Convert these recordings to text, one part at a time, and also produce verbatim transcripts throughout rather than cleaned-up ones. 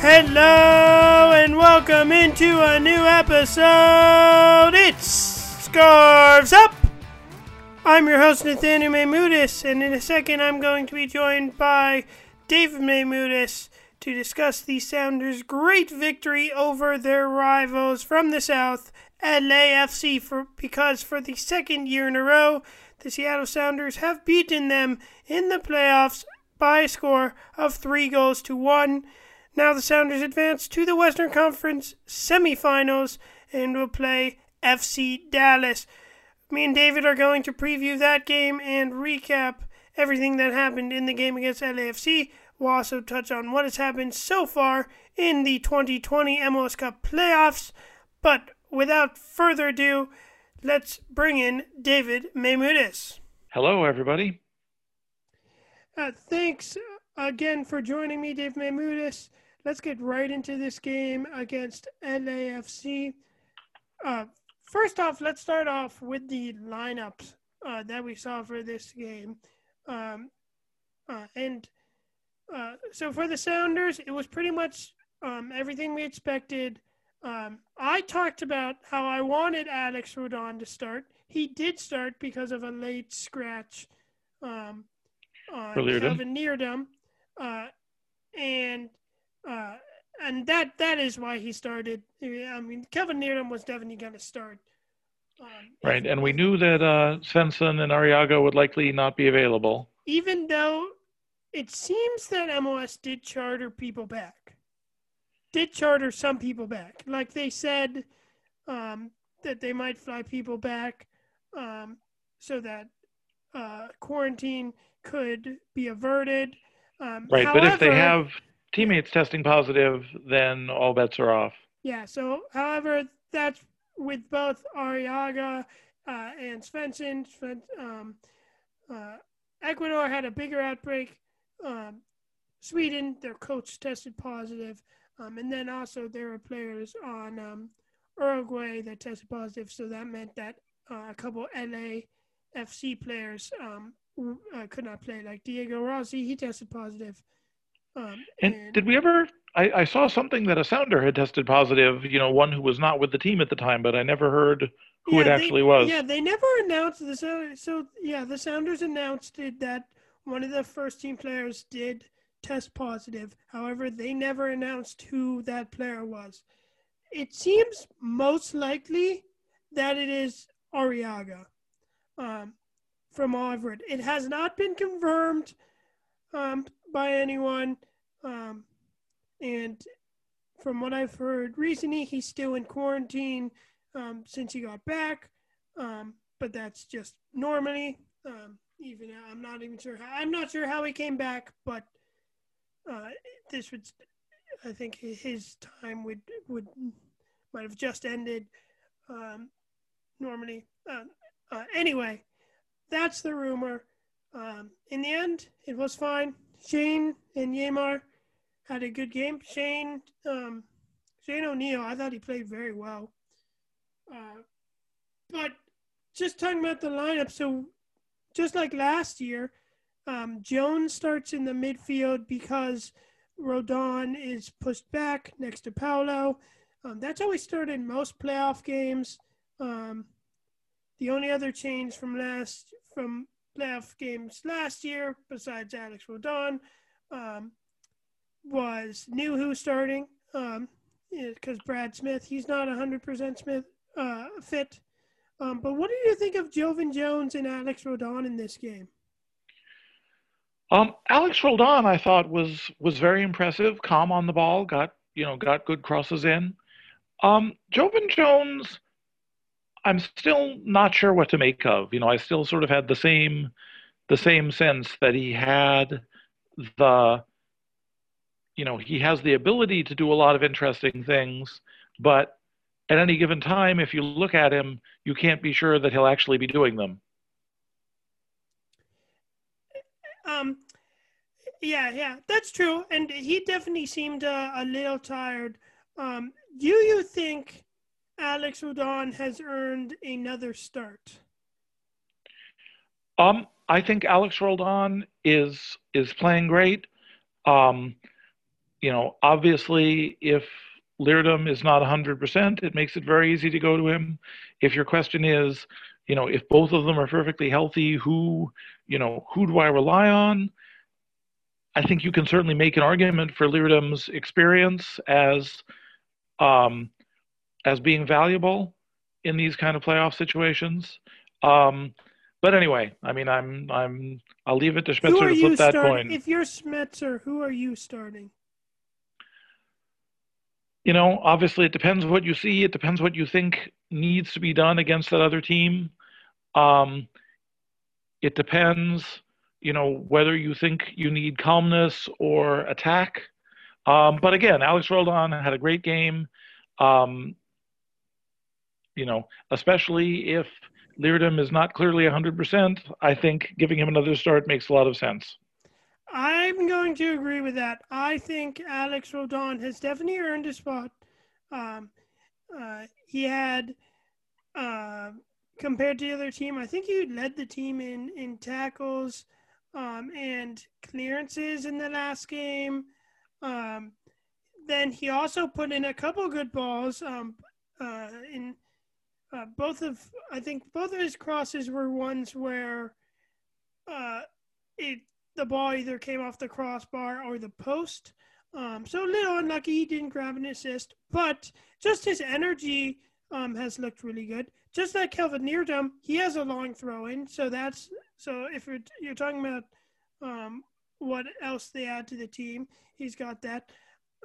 Hello and welcome into a new episode. It's Scarves Up. I'm your host Nathan Mahmoudis, and in a second I'm going to be joined by Dave Mahmoudis to discuss the Sounders' great victory over their rivals from the South, L A F C, for, because for the second year in a row, the Seattle Sounders have beaten them in the playoffs by a score of three goals to one. Now the Sounders advance to the Western Conference semifinals and will play F C Dallas. Me and David are going to preview that game and recap everything that happened in the game against L A F C. We'll also touch on what has happened so far in the twenty twenty M L S Cup playoffs. But without further ado, let's bring in David Mahmoudis. Hello, everybody. Uh, thanks again for joining me, Dave Mahmoudis. Let's get right into this game against L A F C. Uh, First off, let's start off with the lineups uh, that we saw for this game. Um, uh, and uh, so for the Sounders, it was pretty much um, everything we expected. Um, I talked about how I wanted Alex Roldan to start. He did start because of a late scratch um, on Kelvin Leerdam. Uh, and uh, And that, that is why he started. I mean, Kelvin Leerdam was definitely going to start. Um, right, and we knew that uh, Svensson and Arreaga would likely not be available. Even though it seems that M L S did charter people back. Did charter some people back. Like they said um, that they might fly people back um, so that uh, quarantine could be averted. Um, right, however, but if they have teammates testing positive, then all bets are off. Yeah, so however, that's with both Arriaga uh, and Svensson. Um, uh, Ecuador had a bigger outbreak. Um, Sweden, their coach tested positive. Um, and then also there were players on um, Uruguay that tested positive. So that meant that uh, a couple L A F C players um, uh, could not play. Like Diego Rossi, he tested positive. Um, and, and did we ever – I saw something that a Sounder had tested positive, you know, one who was not with the team at the time, but I never heard who yeah, it actually they, was. Yeah, they never announced the Sounders. So, yeah, the Sounders announced it that one of the first-team players did test positive. However, they never announced who that player was. It seems most likely that it is Arriaga um, from all I've read. It has not been confirmed um, by anyone. Um, and from what I've heard recently, he's still in quarantine um, since he got back. Um, but that's just normally. Um, even I'm not even sure how, I'm not sure how he came back, but uh, this would, I think his time would would might have just ended um, normally. Uh, uh, anyway, that's the rumor. Um, in the end, it was fine. Shane and Yamar had a good game. Shane um, Shane O'Neill, I thought he played very well. Uh, but just talking about the lineup, so just like last year, um, Jones starts in the midfield because Roldan is pushed back next to Paolo. Um, that's how we started in most playoff games. Um, the only other change from last – from playoff games last year, besides Alex Roldan, um, was Nouhou starting um, because Brad Smith, he's not one hundred percent Smith uh, fit. Um, but what do you think of Jovan Jones and Alex Roldan in this game? Um, Alex Roldan, I thought, was was very impressive, calm on the ball, got you know got good crosses in. Um, Jovan Jones, I'm still not sure what to make of. You know, I still sort of had the same, the same sense that he had the, you know, he has the ability to do a lot of interesting things, but at any given time, if you look at him, you can't be sure that he'll actually be doing them. Um, yeah, yeah, that's true. And he definitely seemed uh, a little tired. Um, do you think Alex Roldan has earned another start? Um, I think Alex Roldan is is playing great. Um, you know, obviously, if Leerdam is not one hundred percent, it makes it very easy to go to him. If your question is, you know, if both of them are perfectly healthy, who, you know, who do I rely on? I think you can certainly make an argument for Leerdam's experience as, um, as being valuable in these kind of playoff situations. Um, but anyway, I mean, I'm, I'm, I'll leave it to Schmetzer to flip that coin. If you're Schmetzer, who are you starting? You know, obviously it depends what you see. It depends what you think needs to be done against that other team. Um, it depends, you know, whether you think you need calmness or attack. Um, but again, Alex Roldan had a great game. Um, you know, especially if Leerdam is not clearly one hundred percent, I think giving him another start makes a lot of sense. I'm going to agree with that. I think Alex Roldan has definitely earned a spot. Um, uh, he had, uh, compared to the other team, I think he led the team in, in tackles um, and clearances in the last game. Um, then he also put in a couple of good balls. Um, uh, in uh, both of, I think both of his crosses were ones where uh, it, the ball either came off the crossbar or the post. Um, so a little unlucky he didn't grab an assist, but just his energy um, has looked really good. Just like Kelvin Leerdam, he has a long throw in. So that's, so if you're, you're talking about um, what else they add to the team, he's got that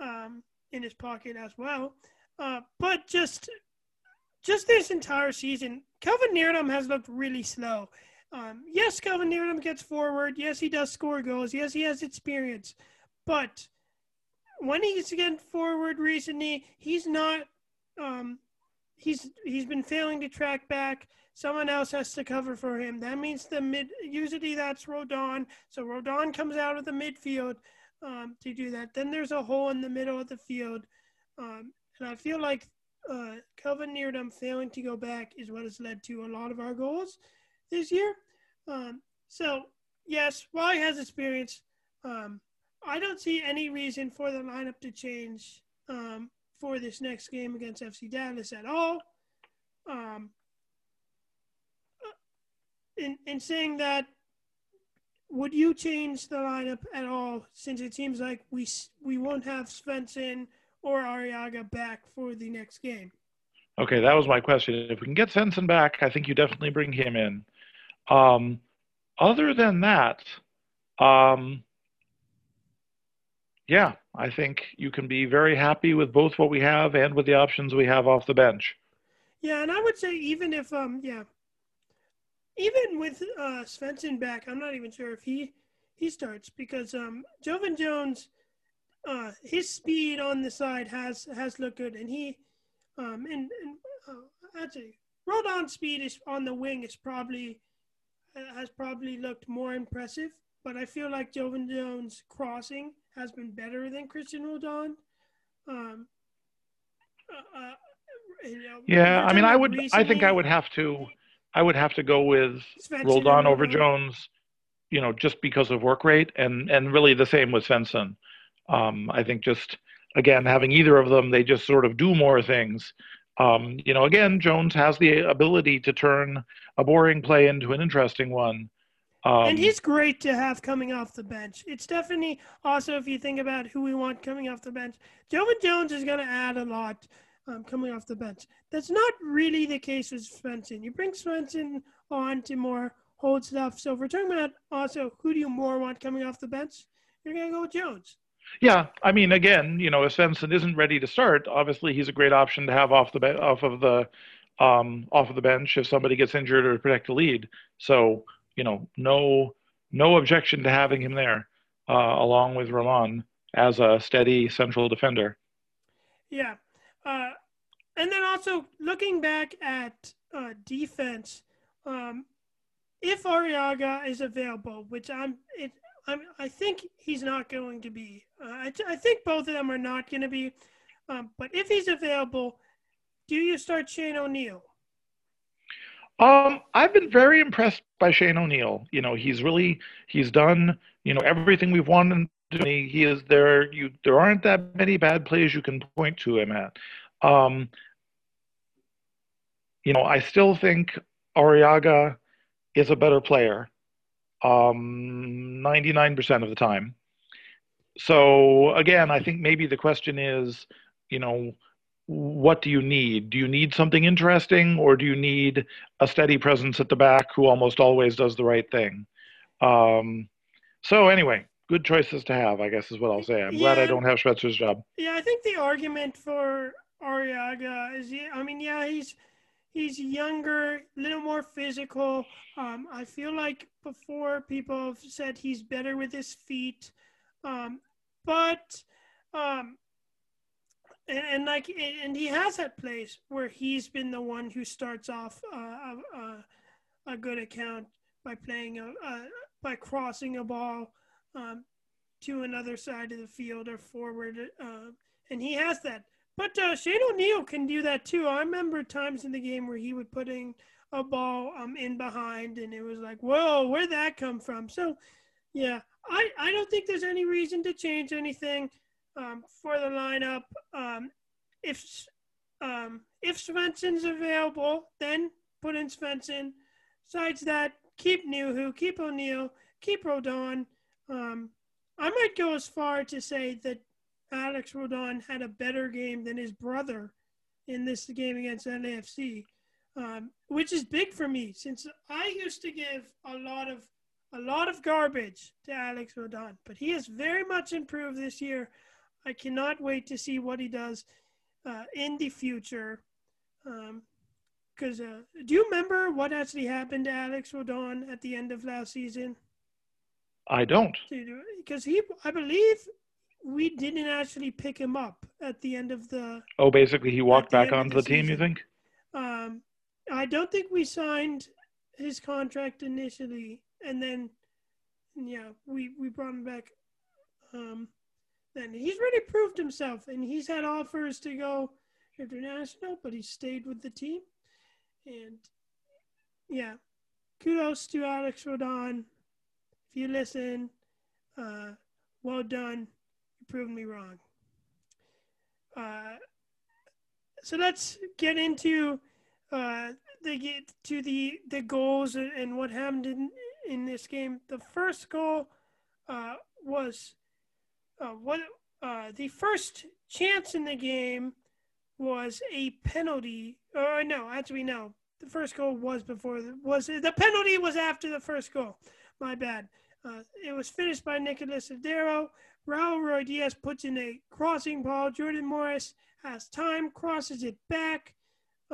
um, in his pocket as well. Uh, but just, just this entire season, Kelvin Leerdam has looked really slow. Um, yes, Kelvin Leerdam gets forward. Yes, he does score goals. Yes, he has experience. But when he's getting forward recently, he's not um, – he's he's been failing to track back. Someone else has to cover for him. That means the mid – usually that's Roldan. So Roldan comes out of the midfield um, to do that. Then there's a hole in the middle of the field. Um, and I feel like uh, Kelvin Leerdam failing to go back is what has led to a lot of our goals this year. Um, so, yes, while he has experience, um, I don't see any reason for the lineup to change um, for this next game against F C Dallas at all. Um, in, in saying that, would you change the lineup at all, since it seems like we we won't have Svensson or Arreaga back for the next game? Okay, that was my question. If we can get Svensson back, I think you definitely bring him in. Um, other than that, um, yeah, I think you can be very happy with both what we have and with the options we have off the bench. Yeah, and I would say even if, um, yeah, even with uh, Svensson back, I'm not even sure if he, he starts because um, Jovan Jones, uh, his speed on the side has, has looked good, and he um, and, and uh, I'd say Roldan's speed is on the wing is probably has probably looked more impressive, but I feel like Jovan Jones' crossing has been better than Christian Roldan. Um, uh, you know, yeah, I mean, I would. Recently, I think I would have to. I would have to go with Svensson Roldan over Jones, you know, just because of work rate, and and really the same with Svensson. Um, I think just again having either of them, they just sort of do more things. Um, you know, again, Jones has the ability to turn a boring play into an interesting one. Um, and he's great to have coming off the bench. It's definitely also, if you think about who we want coming off the bench, Jovan Jones is going to add a lot um, coming off the bench. That's not really the case with Svensson. You bring Svensson on to more hold stuff. So if we're talking about also who do you more want coming off the bench, you're going to go with Jones. Yeah, I mean, again, you know, if Svensson isn't ready to start, obviously he's a great option to have off the be- off of the um, off of the bench if somebody gets injured or to protect the lead. So, you know, no no objection to having him there, uh, along with Ramon as a steady central defender. Yeah, uh, and then also looking back at uh, defense, um, if Arriaga is available, which I'm it. I'm, I think he's not going to be. Uh, I, t- I think both of them are not going to be. Um, but if he's available, do you start Shane O'Neill? Um, I've been very impressed by Shane O'Neill. You know, he's really, he's done, you know, everything we've wanted doing. He is there. You there aren't that many bad plays you can point to him at. Um, you know, I still think Arreaga is a better player um, ninety-nine percent of the time. So again, I think maybe the question is, you know, what do you need? Do you need something interesting, or do you need a steady presence at the back who almost always does the right thing? Um, so anyway, good choices to have, I guess is what I'll say. I'm yeah. glad I don't have Schmetzer's job. Yeah, I think the argument for Arriaga is, I mean, yeah, he's he's younger, a little more physical. Um, I feel like before people have said he's better with his feet. Um, but um, and, and like, and he has that place where he's been the one who starts off uh, a, a good account by playing a, a by crossing a ball um, to another side of the field or forward, uh, and he has that. But uh, Shane O'Neill can do that too. I remember times in the game where he would put in a ball um in behind, and it was like, whoa, where'd that come from? So, yeah. I, I don't think there's any reason to change anything um, for the lineup. Um, if um, if Svensson's available, then put in Svensson. Besides that, keep Nouhou, keep O'Neill, keep Roldan. Um, I might go as far to say that Alex Roldan had a better game than his brother in this game against L A F C, um, which is big for me since I used to give a lot of A lot of garbage to Alex Roldan, but he has very much improved this year. I cannot wait to see what he does uh, in the future. Because um, uh, do you remember what actually happened to Alex Roldan at the end of last season? I don't. Because he, I believe we didn't actually pick him up at the end of the – Oh, basically he walked back onto the, the team, you think? Um, I don't think we signed his contract initially. And then, yeah, we, we brought him back. Um, then he's really proved himself, and he's had offers to go international, but he stayed with the team. And, yeah, kudos to Alex Roldan. If you listen, uh, well done. You proved me wrong. Uh, so let's get into uh, the get to the the goals and, and what happened in. In this game. The first goal uh, was uh, what uh, the first chance in the game was a penalty. Or no, actually no, the first goal was before the, was the penalty was after the first goal. My bad. Uh, it was finished by Nicolas Lodeiro. Raúl Ruidíaz puts in a crossing ball. Jordan Morris has time, crosses it back,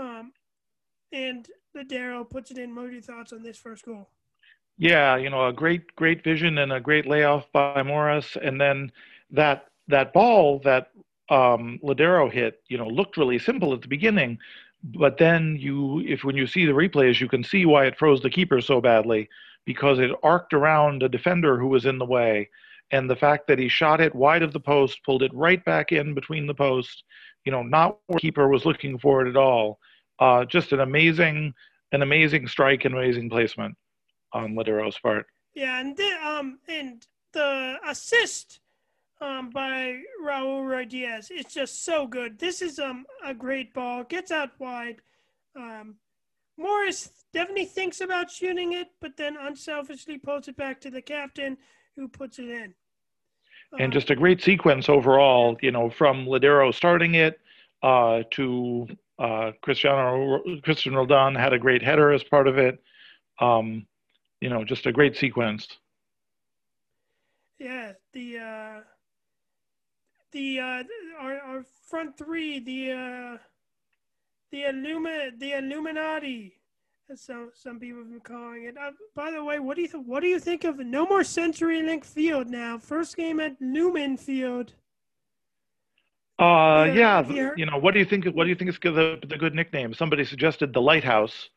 um, and Lodeiro puts it in. What are your thoughts on this first goal? Yeah, you know, a great, great vision and a great layoff by Morris. And then that that ball that um, Lodeiro hit, you know, looked really simple at the beginning. But then you, if when you see the replays, you can see why it froze the keeper so badly, because it arced around a defender who was in the way. And the fact that he shot it wide of the post, pulled it right back in between the posts, you know, not where the keeper was looking for it at all. Uh, just an amazing, an amazing strike and amazing placement on Ladeiro's part. Yeah, and the, um, and the assist um, by Raúl Ruidíaz is just so good. This is um, a great ball. Gets out wide. Um, Morris definitely thinks about shooting it, but then unselfishly pulls it back to the captain, who puts it in. Um, and just a great sequence overall, you know, from Lodeiro starting it uh, to uh, Cristiano, Christian Roldan had a great header as part of it. Um, You know, just a great sequence. Yeah, the uh, the uh, our our front three, the uh, the Illumi the Illuminati, as some some people have been calling it. Uh, by the way, what do you th- what do you think of no more CenturyLink Field now? First game at Newman Field. Uh, yeah, the, you know, what do you think? What do you think is the the good nickname? Somebody suggested the Lighthouse,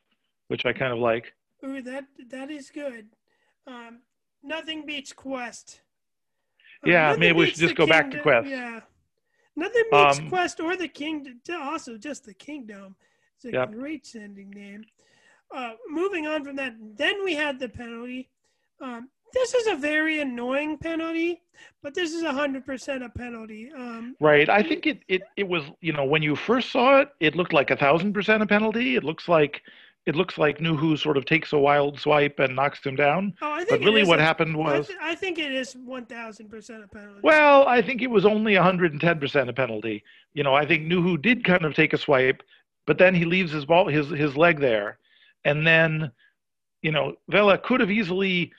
which I kind of like. Ooh, that that is good. Um, nothing beats Quest. Um, yeah, maybe we should just go Kingdom. Back to Quest. Yeah, nothing beats um, Quest or the Kingdom. Also, just the Kingdom. It's a yep. great sending name. Uh, moving on from that, then we had the penalty. Um, this is a very annoying penalty, but this is one hundred percent a penalty. Um, right. I think it, it, it was, you know, when you first saw it, it looked like one thousand percent a penalty. It looks like it looks like Nouhou sort of takes a wild swipe and knocks him down. Oh, I think but really what a, happened was... I, th- I think it is one thousand percent a penalty. Well, I think it was only one hundred ten percent a penalty. You know, I think Nouhou did kind of take a swipe, but then he leaves his ball, his, his leg there. And then, you know, Vela could have easily...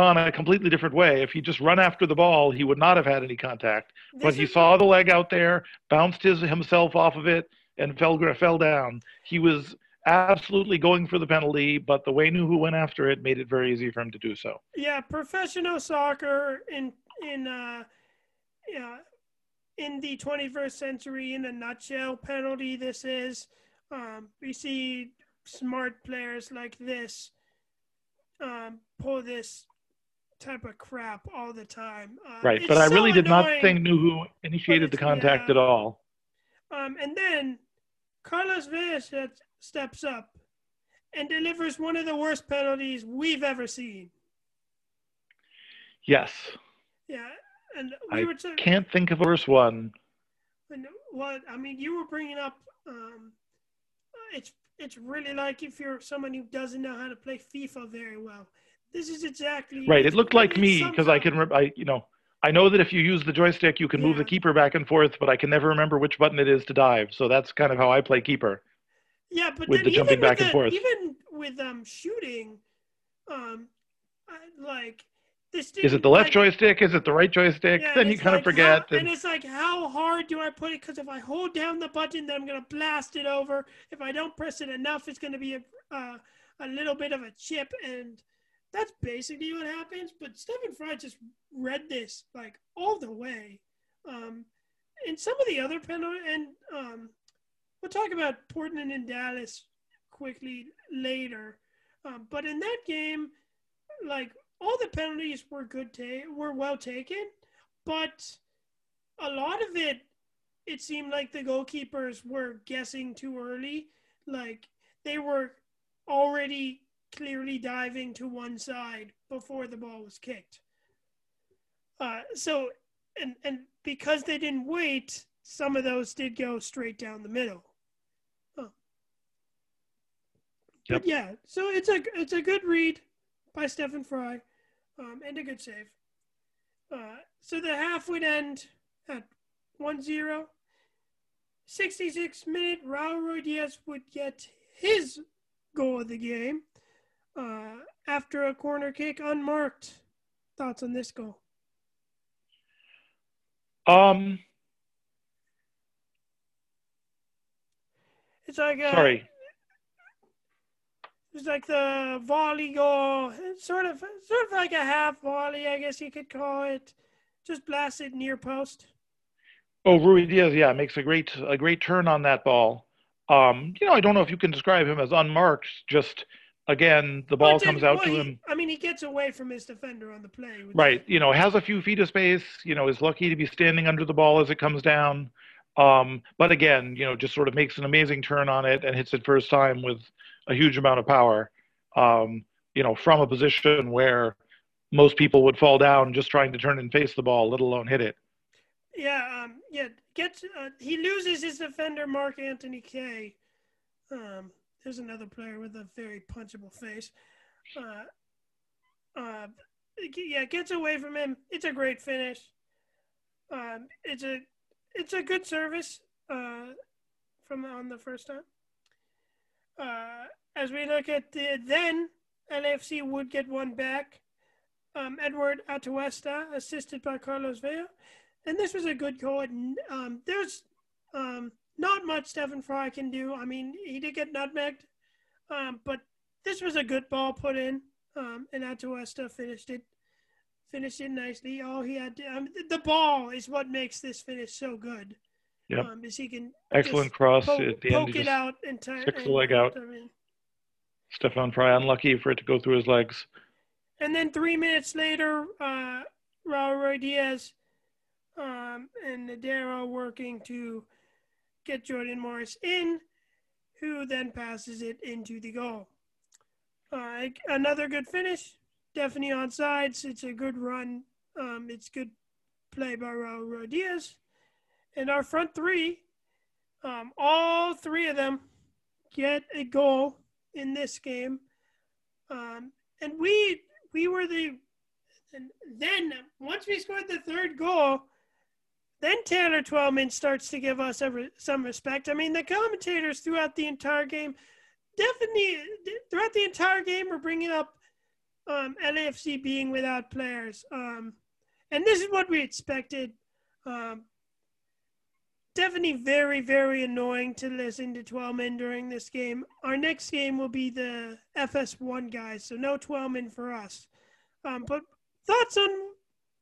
gone a completely different way. If he just run after the ball, he would not have had any contact. This but he is, saw the leg out there, bounced his himself off of it, and fell fell down. He was absolutely going for the penalty, but the way Nouhou went after it made it very easy for him to do so. Yeah, professional soccer in in uh, yeah, in the twenty-first century, in a nutshell, penalty this is. Um, we see smart players like this Um, pull this type of crap all the time. Uh, right, but I so really did annoying, not think Nouhou initiated the contact yeah. at all. Um, and then Carlos Vela steps up and delivers one of the worst penalties we've ever seen. Yes. Yeah, and we I were t- can't think of a worse one. And what I mean, you were bringing up um, it's. It's really like if you're someone who doesn't know how to play FIFA very well. This is exactly right. It looked like me because I can, I you know, I know that if you use the joystick, you can yeah. move the keeper back and forth, but I can never remember which button it is to dive. So that's kind of how I play keeper. Yeah, but with then the even jumping with back the, and forth, even with um shooting, um, I, like this. Is it the left like, joystick? Is it the right joystick? Yeah, then you kind like of forget. How, and, and it's like, how hard do I put it? Because if I hold down the button, then I'm going to blast it over. If I don't press it enough, it's going to be a uh, a little bit of a chip. And that's basically what happens. But Stefan Frei just read this like all the way. Um, and some of the other penalties, and um, we'll talk about Portland and Dallas quickly later. Um, but in that game, like, all the penalties were good, ta- were well taken, but a lot of it, it seemed like the goalkeepers were guessing too early. Like they were already clearly diving to one side before the ball was kicked. Uh, so, and and because they didn't wait, some of those did go straight down the middle. Huh. Yep. But yeah, so it's a it's a good read by Stefan Frei, um, and a good save. Uh, so the half would end at one zero. sixty-sixth minute, Raúl Ruidíaz would get his goal of the game uh, after a corner kick unmarked. Thoughts on this goal? Um. It's like a, sorry. It was like the volley goal, sort of sort of like a half volley, I guess you could call it. Just blasted near post. Oh, Ruidíaz, yeah, makes a great a great turn on that ball. Um, you know, I don't know if you can describe him as unmarked. Just, again, the ball well, comes out well, to he, him. I mean, he gets away from his defender on the play. Right, you know, has a few feet of space, you know, is lucky to be standing under the ball as it comes down. Um, but again, you know, just sort of makes an amazing turn on it and hits it first time with a huge amount of power, um, you know, from a position where most people would fall down just trying to turn and face the ball, let alone hit it. Yeah, um, yeah. Gets uh, he loses his defender, Mark-Anthony Kaye. Um, there's another player with a very punchable face. Uh, uh, yeah, gets away from him. It's a great finish. Um, it's a it's a good service uh, from on the first time. Uh, as we look at the then, L A F C would get one back. Um, Edward Atuesta, assisted by Carlos Vela. And this was a good goal. And, um, there's um, not much Stefan Frei can do. I mean, he did get nutmegged, um, but this was a good ball put in, um, and Atuesta finished it finished it nicely. All he had to, I mean, the ball is what makes this finish so good. Yeah, um, is he can excellent cross po- at the poke end. Poke it out and t- sticks and, the leg out. I mean, Stefan Frei unlucky for it to go through his legs. And then three minutes later, uh, Raúl Ruidíaz um, and Lodeiro working to get Jordan Morris in, who then passes it into the goal. Uh, another good finish. definitely onsides. It's a good run. Um, it's good play by Raúl Ruidíaz. And our front three, um, all three of them get a goal in this game. Um, and we we were the – and then once we scored the third goal, then Tanner Twellman starts to give us a, some respect. I mean, the commentators throughout the entire game – definitely throughout the entire game we're bringing up um, L A F C being without players. Um, and this is what we expected. Um, definitely very, very annoying to listen to Twellman during this game. Our next game will be the F S one guys, so no Twellman for us. Um, but thoughts on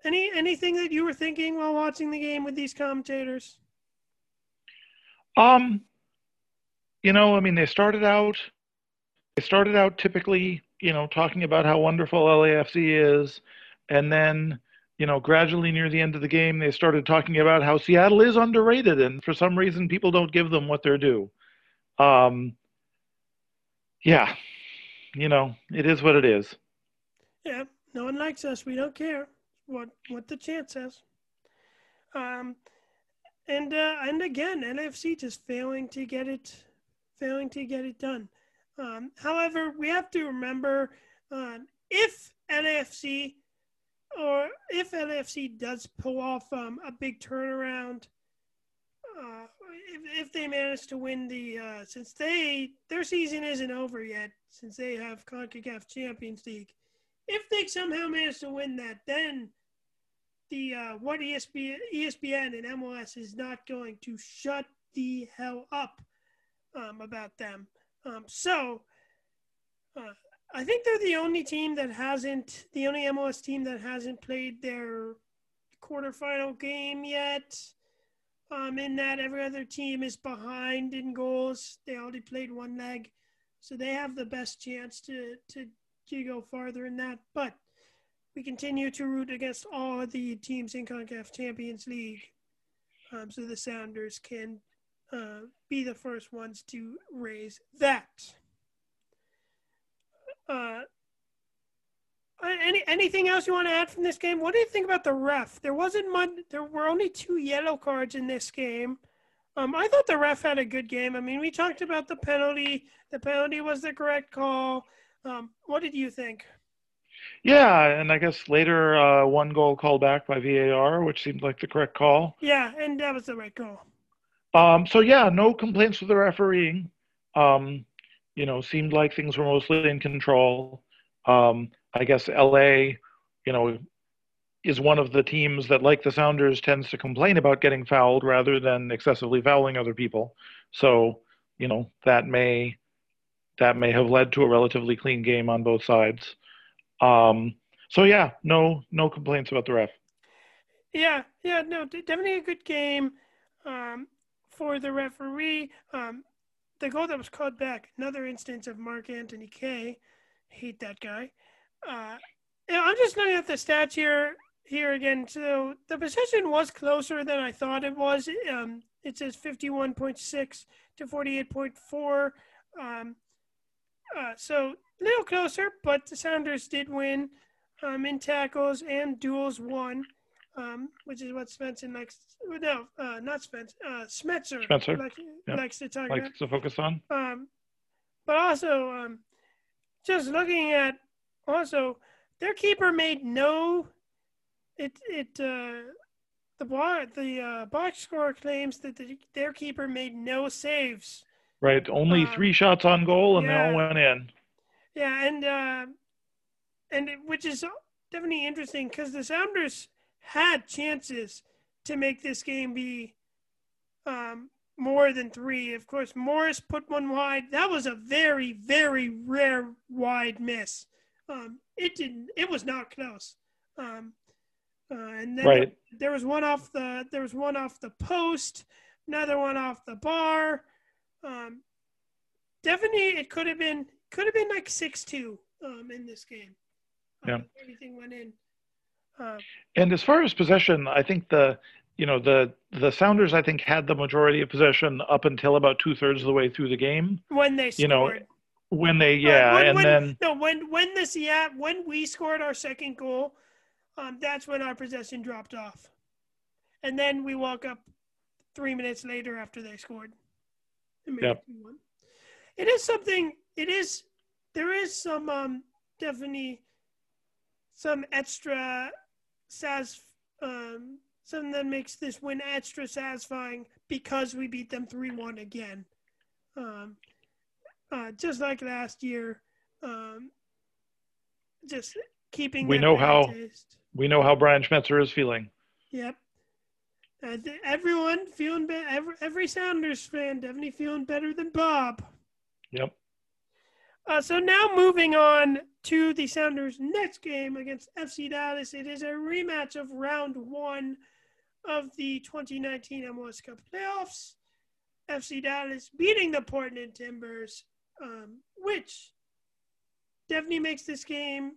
any anything that you were thinking while watching the game with these commentators? Um. You know, I mean, they started out, they started out typically, you know, talking about how wonderful L A F C is. And then, you know, gradually near the end of the game, they started talking about how Seattle is underrated. And for some reason, people don't give them what they're due. Um, yeah, you know, it is what it is. Yeah, no one likes us. We don't care what, what the chant says. Um, and, uh, and again, L A F C just failing to get it. failing to get it done. Um, however, we have to remember um, if L A F C or if L A F C does pull off um, a big turnaround, uh, if, if they manage to win the, uh, since they, their season isn't over yet, since they have CONCACAF Champions League, if they somehow manage to win that, then the uh, what E S P N, E S P N and M L S is not going to shut the hell up Um, about them. Um, so uh, I think they're the only team that hasn't, the only M L S team that hasn't played their quarterfinal game yet. Um, in that every other team is behind in goals. They already played one leg. So they have the best chance to, to, to go farther in that. But we continue to root against all of the teams in CONCACAF Champions League. Um, so the Sounders can Uh, be the first ones to raise that. Uh, any anything else you want to add from this game? What do you think about the ref? There wasn't much. There were only two yellow cards in this game. Um, I thought the ref had a good game. I mean, we talked about the penalty. The penalty was the correct call. Um, what did you think? Yeah, and I guess later uh, one goal called back by V A R, which seemed like the correct call. Yeah, and that was the right call. Um, so, yeah, no complaints with the refereeing. Um, you know, seemed like things were mostly in control. Um, I guess L A, you know, is one of the teams that, like the Sounders, tends to complain about getting fouled rather than excessively fouling other people. So, you know, that may that may have led to a relatively clean game on both sides. Um, so, yeah, no no complaints about the ref. Yeah, yeah, no, definitely a good game. Um For the referee, um, the goal that was called back, another instance of Mark-Anthony Kaye. Hate that guy. Uh, I'm just looking at the stats here here again. So the possession was closer than I thought it was. Um, it says fifty-one point six to forty-eight point four. Um, uh, so a little closer, but the Sounders did win um, in tackles and duels won. Um, which is what Svensson likes – no, uh, not Svensson, uh, Schmetzer, Schmetzer. Like, yeah. likes to talk likes about. to focus on. Um, but also, um, just looking at – also, their keeper made no – it it uh, the bar, the uh, box score claims that the, their keeper made no saves. Right, only um, three shots on goal, and yeah. they all went in. Yeah, and, uh, and it, which is definitely interesting because the Sounders – had chances to make this game be um, more than three. Of course, Morris put one wide. That was a very, very rare wide miss. Um, it didn't. It was not close. Um, uh, and then right. there was one off the. There was one off the post. Another one off the bar. Um, definitely, it could have been. Could have been like six two um, in this game. Yeah. Um, everything went in. Uh, and as far as possession, I think the, you know, the, the Sounders, I think, had the majority of possession up until about two thirds of the way through the game. When they scored. You know, When they, yeah, when, and when, then no, when when the Seattle when we scored our second goal, um, that's when our possession dropped off, and then we walk up three minutes later after they scored. Yep. It is something. It is there is some um definitely some extra satisf um something that makes this win extra satisfying because we beat them three one again. Um. Uh, just like last year, um, just keeping. We know how taste. we know how Brian Schmetzer is feeling. Yep, uh, th- everyone feeling be- every, every Sounders fan definitely feeling better than Bob. Yep. Uh, so now moving on to the Sounders' next game against F C Dallas. It is a rematch of round one of the twenty nineteen M L S Cup playoffs. F C Dallas beating the Portland Timbers. Um, which definitely makes this game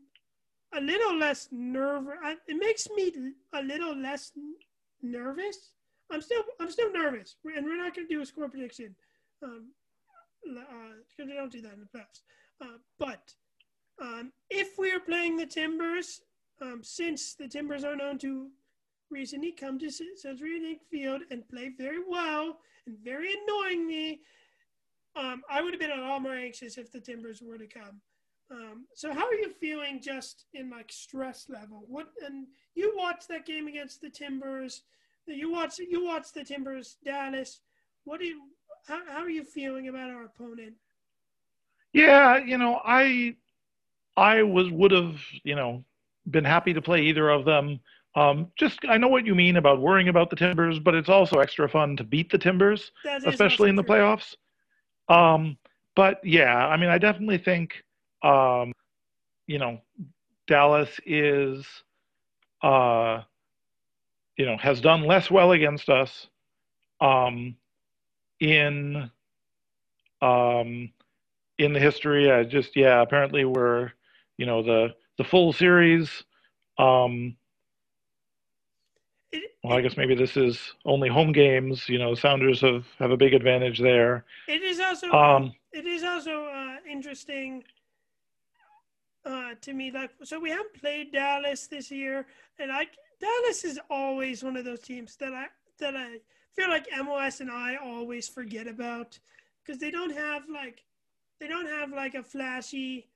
a little less nerve. I, it makes me a little less n- nervous. I'm still, I'm still nervous, and we're not going to do a score prediction because um, uh, we don't do that in the playoffs. Uh, but um, if we are playing the Timbers, um, since the Timbers are known to recently come to Century Link Field and play very well and very annoyingly. Um, I would have been a lot more anxious if the Timbers were to come. Um, so how are you feeling just in, like, stress level? What and you watched that game against the Timbers. You watched you watched the Timbers, Dallas. What do you how, how are you feeling about our opponent? Yeah, you know, I I was would have, you know, been happy to play either of them. Um, just I know what you mean about worrying about the Timbers, but it's also extra fun to beat the Timbers, especially in the true. playoffs. Um, but yeah, I mean, I definitely think, um, you know, Dallas is, uh, you know, has done less well against us, um, in, um, in the history. I just, yeah, apparently we're, you know, the, the full series, um, well, I guess maybe this is only home games. You know, the Sounders have, have a big advantage there. It is also um, it is also uh, interesting uh, to me. Like, so we haven't played Dallas this year, and I Dallas is always one of those teams that I that I feel like M L S and I always forget about because they don't have like they don't have like a flashy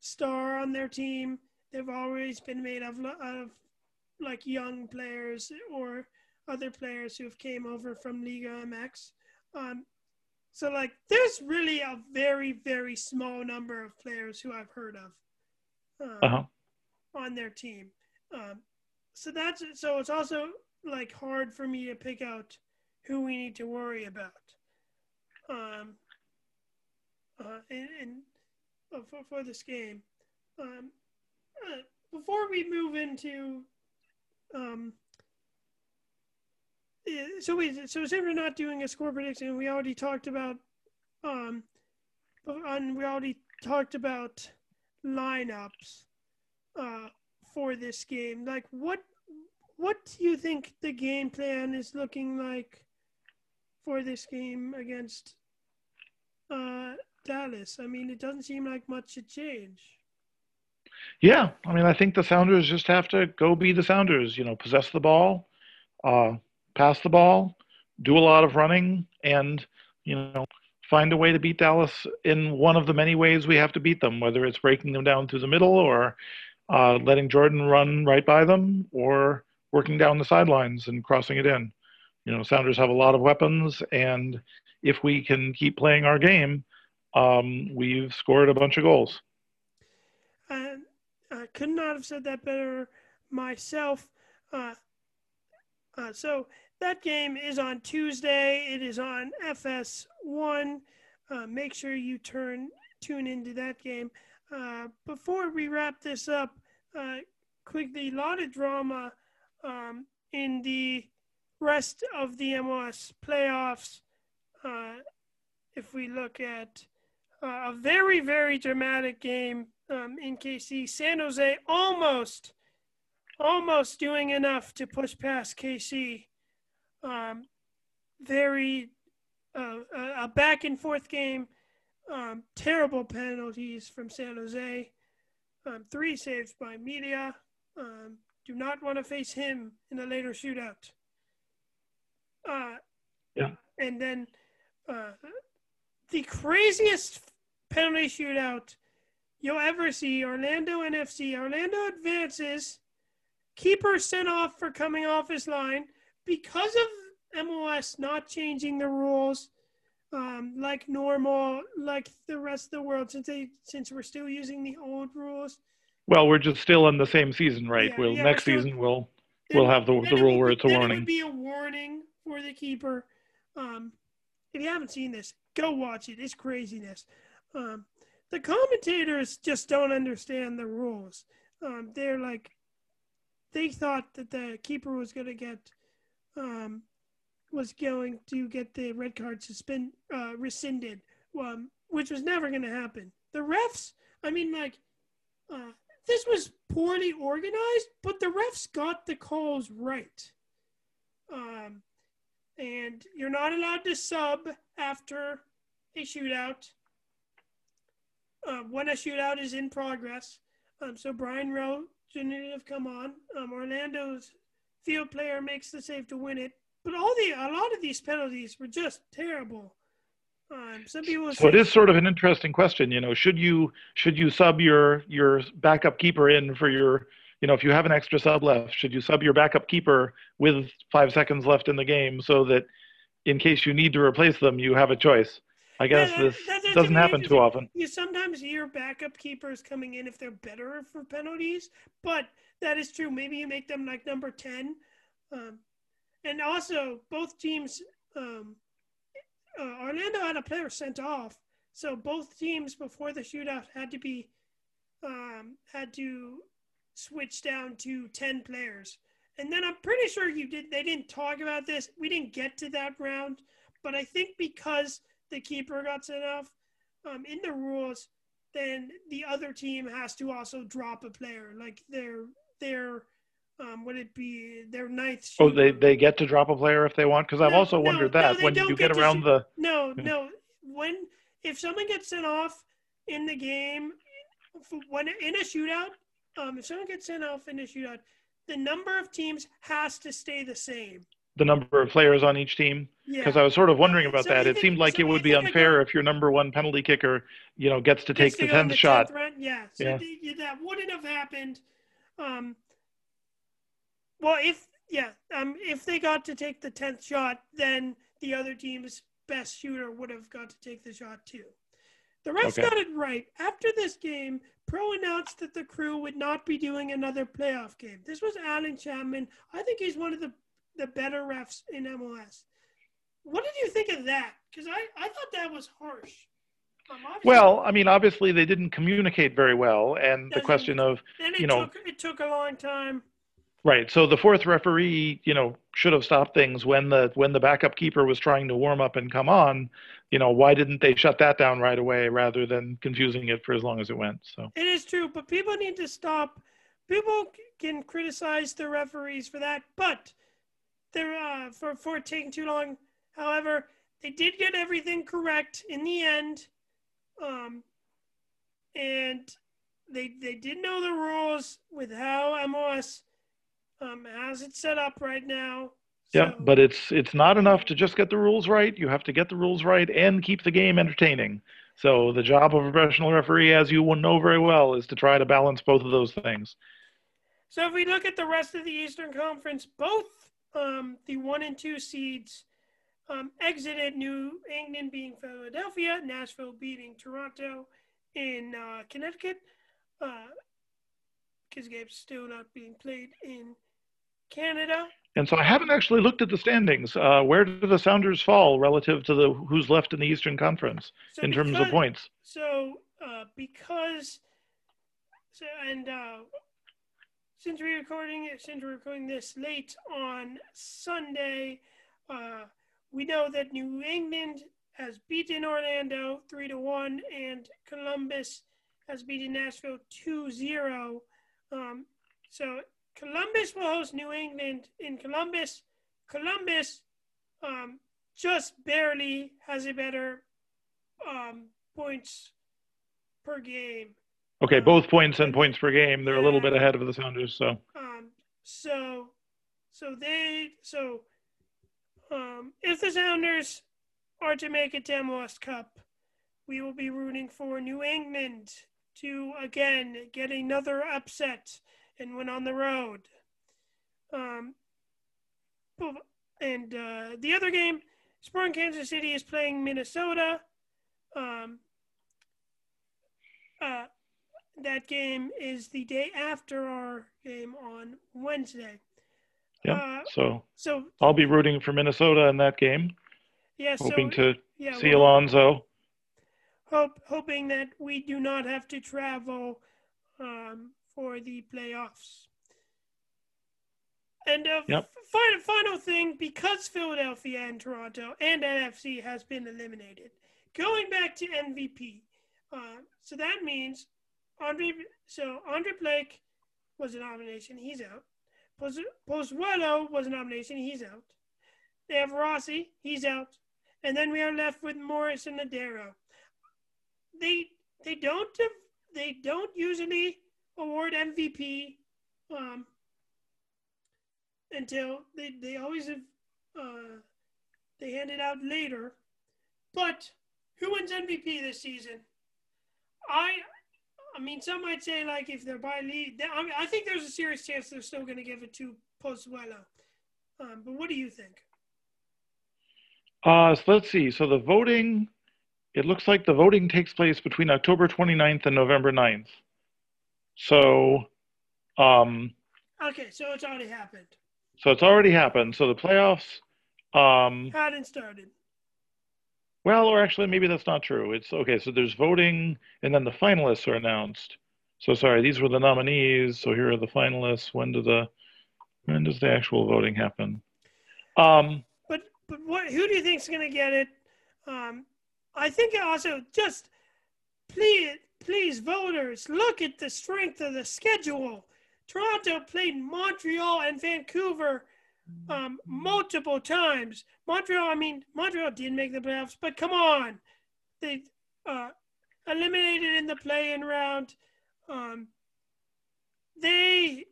star on their team. They've always been made of of. like young players or other players who have came over from Liga M X. Um, so like there's really a very, very small number of players who I've heard of um, uh-huh. on their team. Um, so that's, so it's also like hard for me to pick out who we need to worry about. Um, uh, and, and uh, for, for this game, um, uh, before we move into, Um, so we, so since we're not doing a score prediction, we already talked about, um, and we already talked about lineups, uh, for this game. Like, what, what do you think the game plan is looking like for this game against, uh, Dallas? I mean, it doesn't seem like much to change. Yeah, I mean, I think the Sounders just have to go be the Sounders, you know, possess the ball, uh, pass the ball, do a lot of running, and, you know, find a way to beat Dallas in one of the many ways we have to beat them, whether it's breaking them down through the middle or uh, letting Jordan run right by them or working down the sidelines and crossing it in. You know, Sounders have a lot of weapons, and if we can keep playing our game, um, we've scored a bunch of goals. I, I could not have said that better myself. Uh, uh, so that game is on Tuesday. It is on F S one. Uh, make sure you turn tune into that game. Uh, before we wrap this up, uh, quickly, a lot of drama um, in the rest of the M L S playoffs. Uh, if we look at uh, a very, very dramatic game, Um, in K C, San Jose almost, almost doing enough to push past K C. Um, very, uh, a back and forth game Um, terrible penalties from San Jose. Um, three saves by Media. Um, do not want to face him in a later shootout. Uh, yeah. And then uh, the craziest penalty shootout you'll ever see, Orlando N F C. Orlando advances. Keeper sent off for coming off his line because of M L S not changing the rules um, like normal, like the rest of the world, since they since we're still using the old rules. Well, we're just still in the same season, right? Yeah, we'll yeah, next so season we'll then, we'll have the the rule where it's a warning. It would be a warning for the keeper. Um, if you haven't seen this, go watch it. It's craziness. Um, the commentators just don't understand the rules. Um, they're like. They thought that the keeper was going to get, um, was going to get the red card suspend uh, rescinded, um, which was never going to happen. The refs, I mean, like, uh, this was poorly organized, but the refs got the calls right. Um, and you're not allowed to sub after a shootout uh, when a shootout is in progress. Um, so Brian Rowe. Have come on. Um, Orlando's field player makes the save to win it, but all the a lot of these penalties were just terrible. Um, some people. So it is sort of an interesting question, you know. Should you should you sub your your backup keeper in for your, you know, if you have an extra sub left, should you sub your backup keeper with five seconds left in the game so that in case you need to replace them, you have a choice? I guess yeah, this that, that, doesn't happen too often. You sometimes hear backup keepers coming in if they're better for penalties, but that is true. Maybe you make them like number ten. Um, and also, both teams, um, uh, Orlando had a player sent off, so both teams before the shootout had to be um, had to switch down to ten players. And then I'm pretty sure you did. They didn't talk about this. We didn't get to that round, but I think because the keeper got sent off um, in the rules, then the other team has to also drop a player, like their their um, would it be their ninth? Shooter. Oh, they they get to drop a player if they want, because no, I've also no, wondered that no, when you get, get around the no no when if someone gets sent off in the game when in a shootout, um, if someone gets sent off in a shootout, the number of teams has to stay the same. The number of players on each team, because yeah. I was sort of wondering about so that. Think, it seemed like so it would be unfair if your number one penalty kicker, you know, gets to take the tenth shot. Yeah, so yeah. The, that wouldn't have happened. Um, well, if yeah, um, if they got to take the tenth shot, then the other team's best shooter would have got to take the shot too. The refs okay. got it right. After this game, Pro announced that the Crew would not be doing another playoff game. This was Alan Chapman. I think he's one of the the better refs in M L S. What did you think of that? Because I, I thought that was harsh. Um, well, I mean, obviously they didn't communicate very well. And the question of, you know, took, it took a long time. Right. So the fourth referee, you know, should have stopped things when the, when the backup keeper was trying to warm up and come on, you know, why didn't they shut that down right away rather than confusing it for as long as it went? So it is true, but people need to stop. People can criticize the referees for that, but They're, uh, for, for taking too long. However, they did get everything correct in the end. Um, and they they did know the rules with how M L S um, has it set up right now. So, yeah, but it's it's not enough to just get the rules right. You have to get the rules right and keep the game entertaining. So the job of a professional referee, as you will know very well, is to try to balance both of those things. So if we look at the rest of the Eastern Conference, both Um, the one and two seeds um, exited, New England being Philadelphia, Nashville beating Toronto in uh, Connecticut, because uh, games still not being played in Canada. And so I haven't actually looked at the standings. Uh, where do the Sounders fall relative to the who's left in the Eastern Conference so in because, terms of points? So uh, because so and. Uh, Since we're recording it, since we're recording this late on Sunday, uh, we know that New England has beaten Orlando three to one, and Columbus has beaten Nashville two zero. Um, so Columbus will host New England in Columbus. Columbus um, just barely has a better um, points per game. Okay, um, both points and points per game. They're yeah. a little bit ahead of the Sounders, so. Um, so, so they, so, um, if the Sounders are to make it to M L S Cup, we will be rooting for New England to again get another upset and win on the road. Um, and uh, the other game, Sporting Kansas City is playing Minnesota. Um, uh, that game is the day after our game on Wednesday. Yeah, uh, so, so I'll be rooting for Minnesota in that game. Yeah, hoping so, to yeah, see well, Alonso. Hope, hoping that we do not have to travel um, for the playoffs. And a yep. final, final thing, because Philadelphia and Toronto and N F C has been eliminated, going back to M V P, uh, so that means Andre. So Andre Blake was a nomination; he's out. Pozuelo was a nomination; he's out. They have Rossi; he's out, and then we are left with Morris and Lodeiro. They they don't they don't usually award M V P. Um, Until they, they always have, uh, they hand it out later. But who wins M V P this season? I, I mean, some might say like if they're by lead, they, I mean, I think there's a serious chance they're still going to give it to Pozuelo. Um, but what do you think? Uh, so let's see. So the voting, it looks like the voting takes place between October twenty-ninth and November ninth. So, um, okay, so it's already happened. So it's already happened. So the playoffs um, hadn't started. Well, or actually, maybe that's not true. It's okay. So there's voting, and then the finalists are announced. So sorry, these were the nominees. So here are the finalists. When do the when does the actual voting happen? Um, but but what? Who do you think's going to get it? Um, I think also just please please voters, look at the strength of the schedule. Toronto played Montreal and Vancouver um, multiple times. Montreal, I mean, Montreal didn't make the playoffs, but come on. They uh, eliminated in the play-in round. Um, they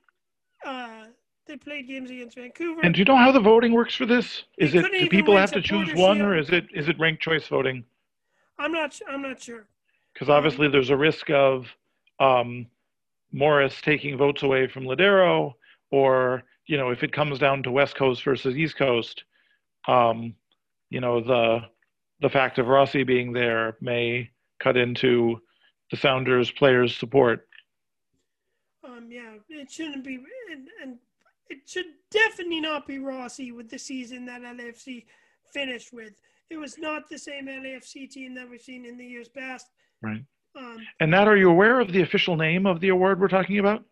uh, they played games against Vancouver. And do you know how the voting works for this? Is it do people have to choose one, or is it is it ranked choice voting? I'm not I'm not sure. Because obviously um, there's a risk of um, Morris taking votes away from Lodeiro, or, you know, if it comes down to West Coast versus East Coast, um, you know, the the fact of Rossi being there may cut into the Sounders players' support. Um, yeah, it shouldn't be, and, and it should definitely not be Rossi with the season that L A F C finished with. It was not the same L A F C team that we've seen in the years past. Right. Um, and Nat, are you aware of the official name of the award we're talking about?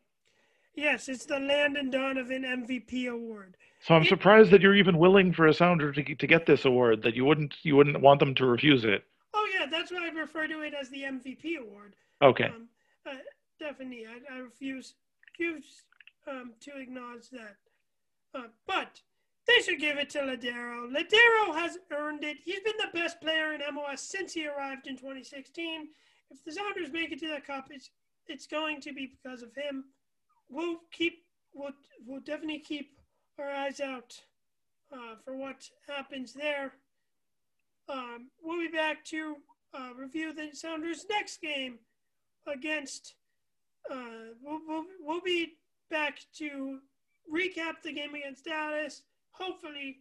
Yes, it's the Landon Donovan M V P Award. So I'm it, surprised that you're even willing for a Sounder to, to get this award, that you wouldn't you wouldn't want them to refuse it. Oh, yeah, that's why I refer to it as the M V P Award. Okay. Um, uh, definitely, I, I refuse, refuse um, to acknowledge that. Uh, but they should give it to Lodeiro. Lodeiro has earned it. He's been the best player in M L S since he arrived in twenty sixteen. If the Sounders make it to the Cup, it's it's going to be because of him. We'll keep we'll we'll definitely keep our eyes out uh, for what happens there. Um, we'll be back to uh, review the Sounders' next game against. Uh, we'll, we'll we'll be back to recap the game against Dallas. Hopefully,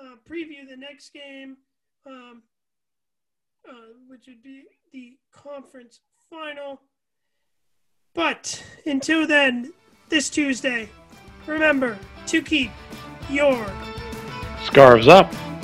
uh, preview the next game. Um, Uh, which would be the conference final. But until then, this Tuesday, remember to keep your scarves up.